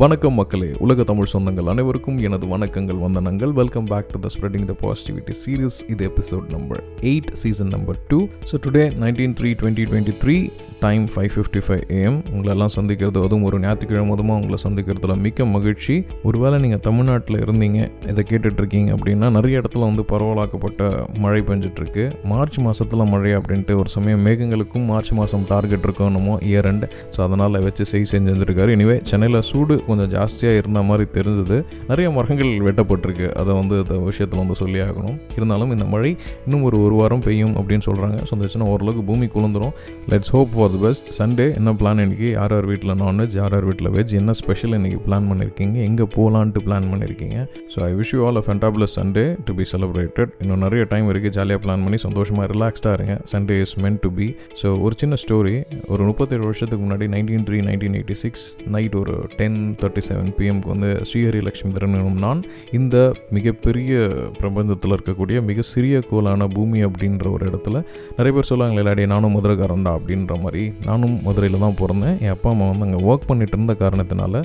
வணக்கம் மக்களே, உலக தமிழ் சொந்தங்கள் அனைவருக்கும் எனது வணக்கங்கள், வந்தனங்கள். Welcome back to the spreading the positivity series. இது episode number 8, season number 2. So today 19/3/2023, time 5:55 AM. உங்களெல்லாம் சந்திக்கிறது, அதுவும் ஒரு ஞாயிற்றுக்கிழமை மொதமாக உங்களை சந்திக்கிறதுல மிக்க மகிழ்ச்சி. ஒருவேளை நீங்கள் தமிழ்நாட்டில் இருந்தீங்க, இதை கேட்டுட்ருக்கீங்க அப்படின்னா, நிறைய இடத்துல வந்து பரவலாக்கப்பட்ட மழை பெஞ்சிட்ருக்கு. மார்ச் மாதத்தில் மழை அப்படின்ட்டு ஒரு சமயம் மேகங்களுக்கும் மார்ச் மாதம் டார்கெட் இருக்கணுமோ இயர் அண்ட், ஸோ அதனால் வச்சு செஞ்சுருக்காரு. எனிவே, சென்னையில் சூடு கொஞ்சம் ஜாஸ்தியாக இருந்த மாதிரி தெரிஞ்சது. நிறைய மரங்கள் வெட்டப்பட்டிருக்கு, அதை வந்து இந்த விஷயத்தில் வந்து சொல்லி ஆகணும். இருந்தாலும் இந்த மழை இன்னும் ஒரு வாரம் பெய்யும் அப்படின்னு சொல்கிறாங்க. ஸோ வந்துச்சுன்னா ஓரளவுக்கு பூமி குளிந்துடும். Let's hope for the best. Sunday என்ன பிளான் இன்றைக்கி? யார் யார் வீட்டில் நான்வெஜ், யார் யார் வீட்டில் வெஜ், என்ன ஸ்பெஷல் இன்றைக்கி பிளான் பண்ணியிருக்கீங்க, எங்கே போகலான்ட்டு பிளான் பண்ணியிருக்கீங்க? So I wish you all a fantabulous Sunday to be celebrated. இன்னும் நிறைய டைம் இருக்குது, ஜாலியாக பிளான் பண்ணி சந்தோஷமாக ரிலாக்ஸ்டாக இருங்க. Sunday is meant to be. So ஒரு சின்ன ஸ்டோரி. ஒரு 37 வருஷத்துக்கு முன்னாடி 1986 நைட் ஒரு 10:37 PM வந்து ஸ்ரீஹரி லட்சுமி திறனும் நான் இந்த மிகப்பெரிய பிரபஞ்சத்தில் இருக்கக்கூடிய மிக சிறிய கோளான பூமி அப்படின்ற ஒரு இடத்துல, நிறைய பேர் சொல்லுவாங்களே இல்லாடியே நானும் மதுரைக்காரன் தான் அப்படின்ற மாதிரி, நானும் மதுரையில் தான் பிறந்தேன். என் அப்பா அம்மா வந்து அங்கே ஒர்க் பண்ணிட்டு இருந்த காரணத்தினால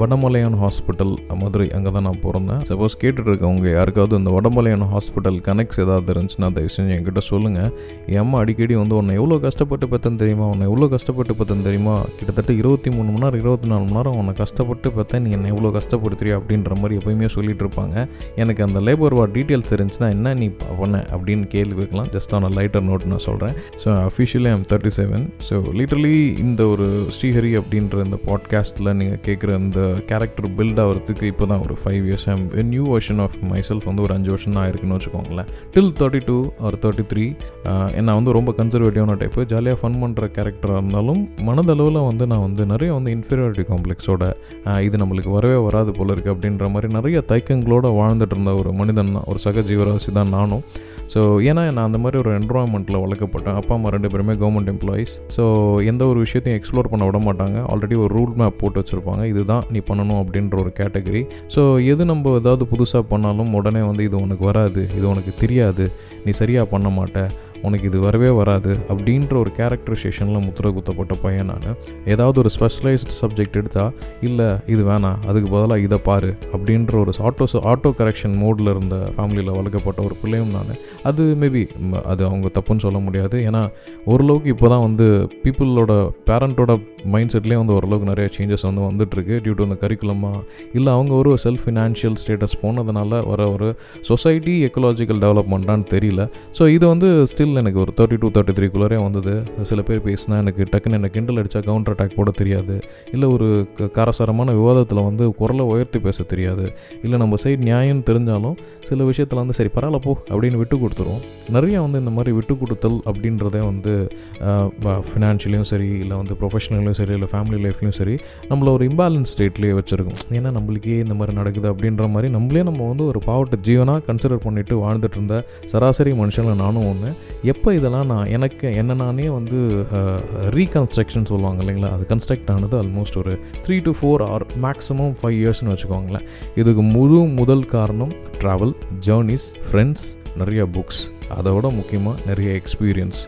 வடமலையான் ஹாஸ்பிட்டல் மதுரை, அங்கே தான் நான் பிறந்தேன். சப்போஸ் கேட்டுட்டு இருக்கவங்க யாருக்காவது இந்த வடமலையான் ஹாஸ்பிட்டல் கனெக்ட்ஸ் ஏதாவது இருந்துச்சுன்னா தயவு செஞ்சு என்கிட்ட சொல்லுங்கள். என் அம்மா அடிக்கடி வந்து உன்னை எவ்வளோ கஷ்டப்பட்டு பார்த்தேன்னு தெரியுமா, கிட்டத்தட்ட 23 மணி நேரம் 24 மணி நேரம் உன்னை கஷ்டப்பட்டு பார்த்தேன், நீ என்னை எவ்வளோ கஷ்டப்படுத்துறியா அப்படின்ற மாதிரி எப்போயுமே சொல்லிட்டு இருப்பாங்க. எனக்கு அந்த லேபர் வார்ட் டீட்டெயில்ஸ் தெரிஞ்சுன்னா என்ன நீ பண்ண அப்படின்னு கேள்வி வைக்கலாம். ஜஸ்ட் ஆன் லைட்டர் நோட் நான் சொல்கிறேன். So officially I'm 37. So literally இந்த ஒரு ஸ்ரீஹரி அப்படின்ற இந்த பாட்காஸ்ட்டில் நீங்கள் கேட்குற இந்த கேரக்டர் பில்ட் ஆகிறதுக்கு இப்போ தான் ஒரு 5 years, I'm new version of myself வந்து ஒரு 5 வருஷம் தான் இருக்குன்னு வச்சுக்கோங்களேன். டில் 32 or 33 என்னை வந்து ரொம்ப கன்சர்வேட்டிவான டைப்பு, ஜாலியாக ஃபன் பண்ணுற கேரக்டராக இருந்தாலும் மனதளவில் வந்து நான் வந்து நிறைய வந்து இன்ஃபீரியாரிட்டி காம்ப்ளெக்ஸோட இது நம்மளுக்கு வரவே வராது போல இருக்குது அப்படின்ற மாதிரி நிறைய தைக்கங்களோடு வாழ்ந்துட்டு இருந்த ஒரு மனிதன் தான், ஒரு சக ஜீவராசி தான் நானும். ஸோ ஏன்னா நான் அந்த மாதிரி ஒரு என்விரான்மெண்ட்டில் வளர்க்கப்பட்டேன். அப்பா அம்மா 2 பேருமே கவர்மெண்ட் எம்ப்ளாயீஸ். ஸோ எந்த ஒரு விஷயத்தையும் எக்ஸ்ப்ளோர் பண்ண விட மாட்டாங்க. ஆல்ரெடி ஒரு ரூல் மேப் போட்டு வச்சுருப்பாங்க, இதுதான் நீ பண்ணணும் அப்படின்ற ஒரு கேட்டகரி. ஸோ எது நம்ம ஏதாவது புதுசாக பண்ணாலும் உடனே வந்து இது உனக்கு வராது, இது உனக்கு தெரியாது, நீ சரியாக பண்ண மாட்டே, உனக்கு இது வரவே வராது அப்படின்ற ஒரு கேரக்டரைசேஷனில் முத்திரை குத்தப்பட்ட பையன் நான். ஏதாவது ஒரு ஸ்பெஷலைஸ்டு சப்ஜெக்ட் எடுத்தால் இல்லை இது வேணாம், அதுக்கு பதிலாக இதை பாரு அப்படின்ற ஒரு ஆட்டோ கரெக்ஷன் மோடில் இருந்த ஃபேமிலியில் வளர்க்கப்பட்ட ஒரு பிள்ளையும் நான். அது மேபி அது அவங்க தப்புன்னு சொல்ல முடியாது, ஏன்னா ஓரளவுக்கு இப்போ தான் வந்து பீப்புளோட பேரண்ட்டோட மைண்ட் செட்லேயே வந்து ஓரளவுக்கு நிறைய சேஞ்சஸ் வந்து வந்துட்டுருக்கு டியூ டு அந்த கரிக்குலமாக இல்லை அவங்க ஒரு செல்ஃப் ஃபினான்ஷியல் ஸ்டேட்டஸ் போனதுனால வர ஒரு சொசைட்டி எக்கலாஜிக்கல் டெவலப்மெண்ட்டான்னு தெரியல. ஸோ இது வந்து ஸ்டில் எனக்கு ஒரு 32-33 வந்தது. சில பேர் பேசினா எனக்கு டக்குன்னு எனக்கு கிண்டல் அடித்தா கவுண்டர் அட்டாக் போட தெரியாது, இல்லை ஒரு காரசாரமான விவாதத்தில் வந்து குரலை உயர்த்தி பேச தெரியாது, இல்லை நம்ம சைடு நியாயம்னு தெரிஞ்சாலும் சில விஷயத்தில் வந்து சரி பரவாயில்ல போ அப்படின்னு விட்டு கொடுத்துருவோம். நிறையா வந்து இந்த மாதிரி விட்டு கொடுத்தல் அப்படின்றதே வந்து ஃபினான்ஷியலையும் சரி, இல்லை வந்து ப்ரொஃபஷனல் சரி, இல்லை ஃபேமிலி லைஃப்லையும் சரி, நம்மளை ஒரு இம்பேலன்ஸ் ஸ்டேட்லேயே வச்சுருக்கோம். ஏன்னா நம்மளுக்கே இந்த மாதிரி நடக்குது அப்படின்ற மாதிரி நம்மளே நம்ம வந்து ஒரு பாவட்ட ஜீவனாக கன்சிடர் பண்ணிவிட்டு வாழ்ந்துட்டு இருந்த சராசரி மனுஷனில் நானும் ஒன்று. எப்போ இதெல்லாம் நான் எனக்கு என்ன நானே வந்து ரீகன்ஸ்ட்ரக்ஷன் சொல்லுவாங்க இல்லைங்களா, அது கன்ஸ்ட்ரக்ட் ஆனது ஆல்மோஸ்ட் ஒரு 3 to 4 or maximum 5 yearsன்னு வச்சுக்கோங்களேன். இதுக்கு முதல் காரணம் ட்ராவல், ஜேர்னிஸ், ஃப்ரெண்ட்ஸ், நிறைய புக்ஸ், அதோட முக்கியமாக நிறைய எக்ஸ்பீரியன்ஸ்.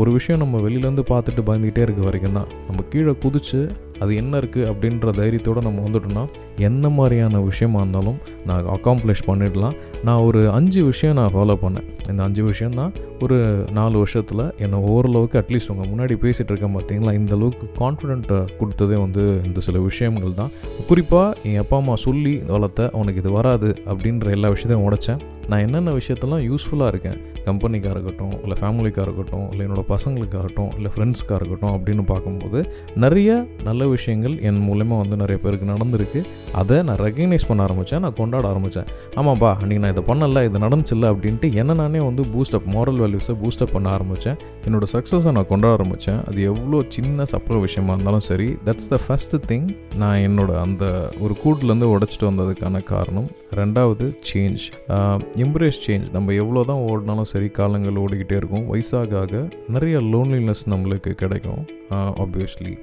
ஒரு விஷயம் நம்ம வெளியிலேருந்து பார்த்துட்டு பயந்துக்கிட்டே இருக்க வரைக்கும் தான் நம்ம கீழே குதிச்சு அது என்ன இருக்குது அப்படின்ற தைரியத்தோடு நம்ம வந்துட்டோம்னா என்ன மாதிரியான விஷயமா இருந்தாலும் நான் அக்காம்ப்ளிஷ் பண்ணிடலாம். நான் ஒரு 5 விஷயம் நான் ஃபாலோ பண்ணேன். இந்த 5 விஷயம் தான் ஒரு 4 வருஷத்தில் என்னை ஓரளவுக்கு அட்லீஸ்ட் உங்கள் முன்னாடி பேசிகிட்டு இருக்கேன் பார்த்தீங்களா, இந்த அளவுக்கு கான்ஃபிடென்ட்டை கொடுத்ததே வந்து இந்த சில விஷயங்கள் தான். குறிப்பாக என் அப்பா அம்மா சொல்லி வளர்த்த உனக்கு இது வராது அப்படின்ற எல்லா விஷயத்தையும் உடைச்சேன். நான் என்னென்ன விஷயத்தெல்லாம் யூஸ்ஃபுல்லாக இருக்கேன், கம்பெனிக்காக இருக்கட்டும், இல்லை ஃபேமிலிக்காக இருக்கட்டும், இல்லை என்னோடய பசங்களுக்காக இருக்கட்டும், இல்லை ஃப்ரெண்ட்ஸ்க்காக இருக்கட்டும் அப்படின்னு பார்க்கும்போது நிறைய நல்ல விஷயங்கள் என் மூலமாக வந்து நிறைய பேருக்கு நடந்திருக்கு. அதை நான் ரெகக்னைஸ் பண்ண ஆரம்பித்தேன், நான் கொண்டாட ஆரம்பித்தேன். ஆமாப்பா அன்றைக்கி நான் இதை பண்ணலை, இது நடந்துச்சில்ல அப்படின்ட்டு என்ன நானே வந்து பூஸ்டப் மாரல் வேல்யூஸை பூஸ்டப் பண்ண ஆரம்பித்தேன். என்னோடய சக்ஸஸை நான் கொண்டாட ஆரம்பித்தேன். அது எவ்வளோ சின்ன சப்ப விஷயமா இருந்தாலும் சரி, தட்ஸ் த ஃபர்ஸ்ட் திங். நான் என்னோட அந்த ஒரு கூட்டிலேருந்து உடச்சிட்டு வந்ததுக்கான காரணம். ரெண்டாவது சேஞ்ச், எம்ப்ரேஸ் சேஞ்ச். நம்ம எவ்வளோ தான் ஓடினாலும் சரி, காலங்கள் ஓடிக்கிட்டே இருக்கும். வயசாக நிறைய லோன்லினஸ் நம்மளுக்கு கிடைக்கும். ஆப்வியஸ்லி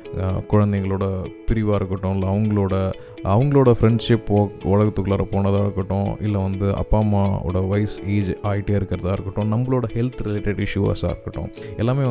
குழந்தைங்களோட பிரிவாக இருக்கட்டும், இல்லை அவங்களோட ஃப்ரெண்ட்ஷிப் உலகத்துக்குள்ளார போனதாக இருக்கட்டும், இல்லை அப்பா அம்மாவோட வயசு ஏஜ் ஆகிட்டே இருக்கிறதா இருக்கட்டும், நம்மளோட ஹெல்த் ரிலேட்டட் இஷ்யூஸாக இருக்கட்டும், எல்லாமே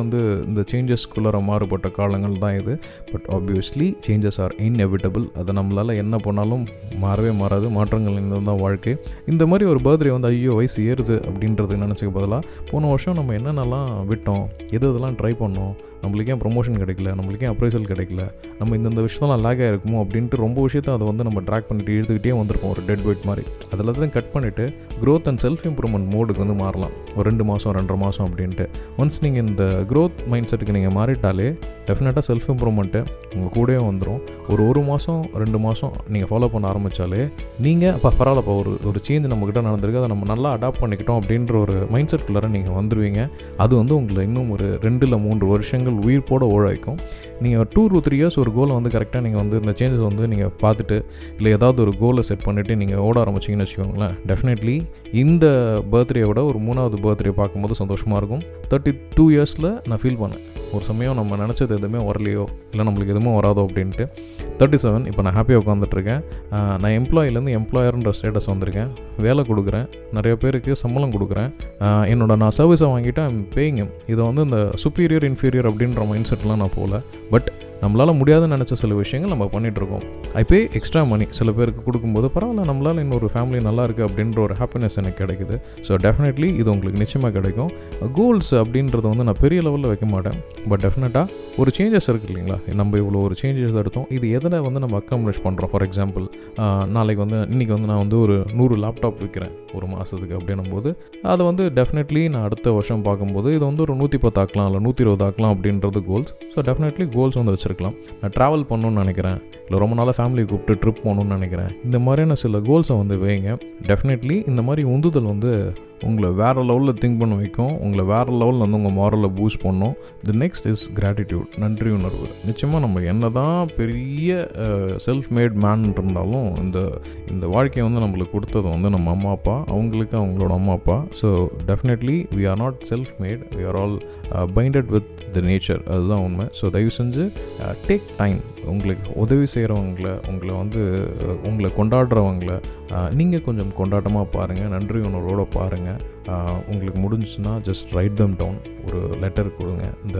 இந்த சேஞ்சஸ்க்குள்ளார மாறுபட்ட காலங்கள் தான் இது. But obviously changes are inevitable. அதை நம்மளால் என்ன பண்ணாலும் மாறவே மாறாது. மாற்றங்கள் தான் வாழ்க்கை. இந்த மாதிரி ஒரு பர்த்டே ஐயோ வயசு ஏறுது அப்படின்றது நினச்சிக்க பதிலாக, போன வருஷம் நம்ம என்னென்னலாம் விட்டோம், எது இதெல்லாம் ட்ரை பண்ணோம், நம்மளுக்கே ப்ரொமோஷன் கிடைக்கல, நம்மளுக்கே அப்ரைசல் கிடைக்கல, நம்ம இந்த விஷயத்தெல்லாம் லேக்காக இருக்குமோ அப்படின்ட்டு ரொம்ப விஷயத்தை அதை நம்ம ட்ராக் பண்ணிட்டு எழுதுக்கிட்டே வந்திருப்போம் ஒரு டெட் வெயிட் மாதிரி. அதெல்லாத்தையும் கட் பண்ணிவிட்டு க்ரோத் அண்ட் செல்ஃப் இம்ப்ரூவ்மெண்ட் மோடுக்கு மாறலாம் ஒரு 2 மாதம் 2.5 மாதம் அப்படின்ட்டு. ஒன்ஸ் நீங்கள் இந்த க்ரோத் மைண்ட் செட்டுக்கு நீங்கள் மாறிட்டாலே டெஃபினட்டாக செல்ஃப் இம்ப்ரூவ்மெண்ட்டு உங்கள் கூடவே வந்துடும். ஒரு 1 மாதம் 2 மாதம் நீங்கள் ஃபாலோ பண்ண ஆரம்பித்தாலே நீங்கள் அப்போ பரவாயில்லப்பா ஒரு சேஞ்ச் நம்மக்கிட்ட நடந்திருக்கு, அதை நம்ம நல்லா அடாப்ட் பண்ணிக்கிட்டோம் அப்படின்ற ஒரு மைண்ட் செட்டுக்குள்ளார நீங்கள் வந்துடுவீங்க. அது உங்களை இன்னும் ஒரு 2 இல்லை 3 வருஷங்கள் உயிர்ப்போட ஓழைக்கும். நீங்கள் 2 to 3 years ஒரு கோலை கரெக்டாக நீங்கள் இந்த சேஞ்சஸ் நீங்கள் பார்த்துட்டு, இல்லை ஏதாவது ஒரு கோலை செட் பண்ணிவிட்டு நீங்கள் ஓட ஆரம்பிச்சிங்கன்னு வச்சுக்கோங்களேன், டெஃபினெட்லி இந்த பர்த்டே விட ஒரு 3rd பர்த்டே பார்க்கும்போது சந்தோஷமாக இருக்கும். 32 years நான் ஃபீல் பண்ணேன் ஒரு சமயம் நம்ம நினச்சது எதுவுமே வரலையோ, இல்லை நம்மளுக்கு எதுவுமே வராதோ அப்படின்ட்டு. 37 இப்போ நான் ஹாப்பியாக உட்காந்துட்ருக்கேன். நான் எம்ப்ளாயிலேருந்து எம்ப்ளாயர்ன்ற ஸ்டேட்டஸ் வந்திருக்கேன். வேலை கொடுக்குறேன், நிறைய பேருக்கு சம்பளம் கொடுக்குறேன். என்னோட நான் சர்வீஸை வாங்கிட்டு ஐம் பேயிங். இதை இந்த சுப்பீரியர் இன்ஃபீரியர் அப்படின்ற மைண்ட் செட்லாம் நான் போகல. பட் நம்மளால் முடியாதுன்னு நினச்ச சில விஷயங்கள் நம்ம பண்ணிகிட்ருக்கோம். இப்போ எக்ஸ்ட்ரா மணி சில பேருக்கு கொடுக்கும்போது பரவாயில்ல, நம்மளால் இன்னொரு ஃபேமிலி நல்லாயிருக்கு அப்படின்ற ஒரு ஹாப்பினஸ் எனக்கு கிடைக்குது. ஸோ டெஃபினெட்லி இது உங்களுக்கு நிச்சயமாக கிடைக்கும். கோல்ஸ் அப்படின்றத நான் பெரிய லெவலில் வைக்க மாட்டேன். பட் டெஃபினட்டாக ஒரு சேஞ்சஸ் இருக்குது இல்லைங்களா, நம்ம இவ்வளோ ஒரு சேஞ்சஸ் எடுத்தோம், இது எதில் நம்ம அக்காம்ப்ளிஷ் பண்ணுறோம். ஃபார் எக்ஸாம்பிள், நாளைக்கு இன்றைக்கி நான் ஒரு 100 லேப்டாப் விற்கிறேன் ஒரு மாதத்துக்கு அப்படின்னும் போது, அதை டெஃபினெட்லி நான் அடுத்த வருஷம் பார்க்கும்போது இது ஒரு 110 ஆக்கலாம், இல்லை 120 ஆக்கலாம் அப்படின்றது கோல்ஸ். ஸோ டெஃபினெட்லி கோல்ஸ் வச்சுருக்கலாம். நான் ட்ராவல் பண்ணணும்னு நினைக்கிறேன், இல்லை ரொம்ப நாளாக ஃபேமிலி கூப்பிட்டு ட்ரிப் போகணுன்னு நினைக்கிறேன். இந்த மாதிரியான சில கோல்ஸை வைங்க. டெஃபினெட்லி இந்த மாதிரி உந்துதல் உங்களை வேறு லெவலில் திங்க் பண்ண வைக்கும், உங்களை வேறு லெவலில் உங்கள் மாரலை பூஸ்ட் பண்ணும். தி நெக்ஸ்ட் இஸ் கிராட்டிடியூட், நன்றி உணர்வு. நிச்சயமாக நம்ம என்ன தான் பெரிய செல்ஃப் மேட் மேன் இருந்தாலும் இந்த வாழ்க்கையை நம்மளுக்கு கொடுத்தது நம்ம அம்மா அப்பா, அவங்களுக்கு அவங்களோட அம்மா அப்பா. So definitely we are not self made, we are all binded with the nature. அதுதான் உண்மை. ஸோ தயவு செஞ்சு டேக் டைம், உங்களுக்கு உதவி செய்கிறவங்கள, உங்களை கொண்டாடுறவங்கள நீங்கள் கொஞ்சம் கொண்டாட்டமாக பாருங்கள், நன்றி உணர்வோடு பாருங்கள். உங்களுக்கு முடிஞ்சுன்னா ஜஸ்ட் ரைட் தம் டவுன், ஒரு லெட்டர் கொடுங்க. இந்த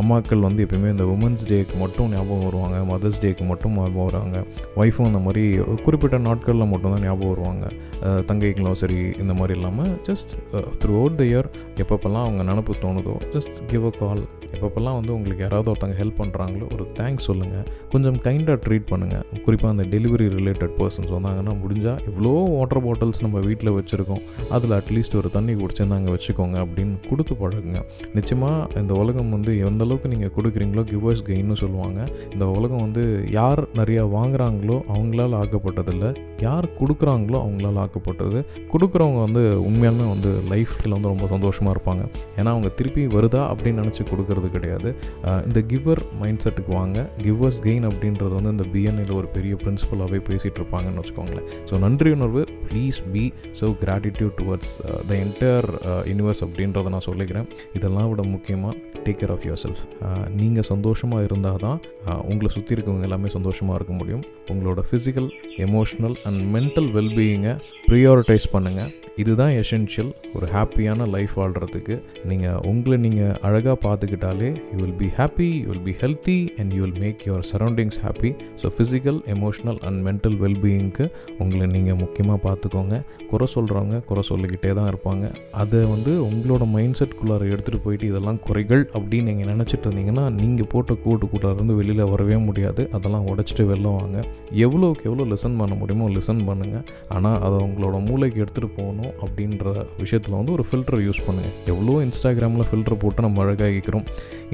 அம்மாக்கள் எப்பயுமே இந்த உமன்ஸ் டேக்கு மட்டும் ஞாபகம் வருவாங்க, மதர்ஸ் டேக்கு மட்டும் ஞாபகம் வருவாங்க. ஒய்ஃபும் அந்த மாதிரி குறிப்பிட்ட நாட்களில் மட்டும்தான் ஞாபகம் வருவாங்க. தங்கைகளும் சரி, இந்த மாதிரி இல்லாமல் just throughout the year எப்பப்பெல்லாம் அவங்க நினப்பு தோணுதோ ஜஸ்ட் கிவ் அ கால். எப்பப்பெல்லாம் உங்களுக்கு யாராவது ஒருத்தவங்க ஹெல்ப் பண்ணுறாங்களோ ஒரு தேங்க்ஸ் சொல்லுங்கள். கொஞ்சம் கைண்டாக ட்ரீட் பண்ணுங்கள். குறிப்பாக அந்த டெலிவரி ரிலேட்டட் பர்சன்ஸ் வந்தாங்கன்னா முடிஞ்சால் இவ்வளோ வாட்டர் பாட்டில்ஸ் நம்ம வீட்டில் வச்சுருக்கோம், அதில் அட்லீஸ்ட் ஒரு தண்ணி குடிச்சிருந்தாங்க வச்சுக்கோங்க அப்படின்னு கொடுத்து பழகுங்க. நிச்சயமாக இந்த உலகம் எந்த அளவுக்கு நீங்கள் கொடுக்குறீங்களோ கிவர்ஸ் கெயின்னு சொல்லுவாங்க. இந்த உலகம் யார் நிறையா வாங்குகிறாங்களோ அவங்களால் ஆக்கப்பட்டதில்லை, யார் கொடுக்குறாங்களோ அவங்களால் ஆக்கப்பட்டது. கொடுக்குறவங்க உண்மையாலுமே லைஃப்பில் ரொம்ப சந்தோஷமாக இருப்பாங்க. ஏன்னா அவங்க திருப்பி வருதா அப்படின்னு நினச்சி கொடுக்கறது கிடையாது. இந்த கிவர் மைண்ட் செட்டுக்கு வாங்க. கிவர்ஸ் கெயின் அப்படின்றது இந்த பிஎன்ஏயில் ஒரு பெரிய பிரின்சிபலாகவே பேசிகிட்டு இருப்பாங்கன்னு வச்சுக்கோங்களேன். ஸோ நன்றி உணர்வு, please be so gratitude towards the entire universe அப்படின்றத நான் சொல்லிக்கிறேன். இதெல்லாம் விட முக்கியமாக take care of yourself. நீங்கள் சந்தோஷமாக இருந்தால் தான் உங்களை சுற்றி இருக்கவங்க எல்லாமே சந்தோஷமாக இருக்க முடியும். உங்களோட ஃபிசிக்கல், எமோஷ்னல் அண்ட் மென்டல் வெல்பீயிங்கை ப்ரியாரிட்டைஸ் பண்ணுங்கள். இதுதான் எசென்ஷியல் ஒரு ஹாப்பியான லைஃப் வாழ்கிறதுக்கு. நீங்கள் உங்களை நீங்கள் அழகாக பார்த்துக்கிட்டாலே you will be happy, you will be healthy and you will make your surroundings happy. So physical, emotional and mental வெல்பீயிங்க்கு உங்களை நீங்கள் முக்கியமாக பார்த்துக்கோங்க. குறை சொல்கிறவங்க குறை சொல்லிக்கிட்டே தான் இருப்பாங்க. அதை உங்களோட மைண்ட் செட்குள்ளார எடுத்துகிட்டு போயிட்டு இதெல்லாம் குறைகள் அப்படின்னு நீங்கள் நினச்சிட்டு இருந்தீங்கன்னா நீங்கள் போட்ட கூட்டுக்குள்ளாரருந்து வெளியில் வரவே முடியாது. அதெல்லாம் உடச்சிட்டு வெளில வாங்க. எவ்வளோக்கு எவ்வளோ லிசன் பண்ண முடியுமோ லிசன் பண்ணுங்கள். ஆனால் அதை உங்களோட மூளைக்கு எடுத்துகிட்டு போகணும் அப்படின்ற விஷயத்தில் ஒரு ஃபில்டர் யூஸ் பண்ணுங்கள். எவ்வளோ இன்ஸ்டாகிராமில் ஃபில்டர் போட்டு நம்ம அழகாகிக்கிறோம்.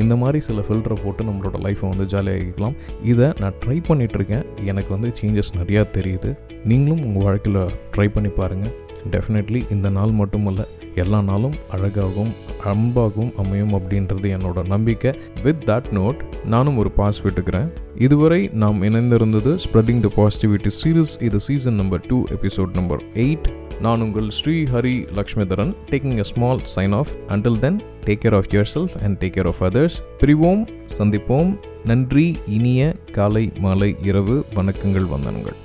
இந்த மாதிரி சில ஃபில்டரை போட்டு நம்மளோட லைஃப்பை ஜாலியாகிக்கலாம். இதை நான் ட்ரை பண்ணிகிட்ருக்கேன். எனக்கு சேஞ்சஸ் நிறையா தெரியுது. நீங்களும் உங்கள் வாழ்க்கையில் ட்ரை பண்ணி பாருங்கள். டெஃபினெட்லி இந்த நாள் மட்டுமல்ல, எல்லா நாளும் அழகாகவும் அன்பாகவும் அமையும் அப்படின்றது என்னோட நம்பிக்கை. வித் தட் நோட் நானும் ஒரு பாஸ் விட்டுக்கிறேன். இதுவரை நாம் இணைந்திருந்தது ஸ்ப்ரெடிங் த பாசிட்டிவிட்டி சீரீஸ். இது சீசன் நம்பர் 2 எபிசோட் நம்பர் 8. நான் உங்கள் Sri Hari Lakshmidharan, taking a small sign off. Until then, take care of yourself and take care of others. பிரிவோம், சந்திப்போம். நன்றி. இனிய காலை, மாலை, இரவு வணக்கங்கள், வந்தனங்கள்.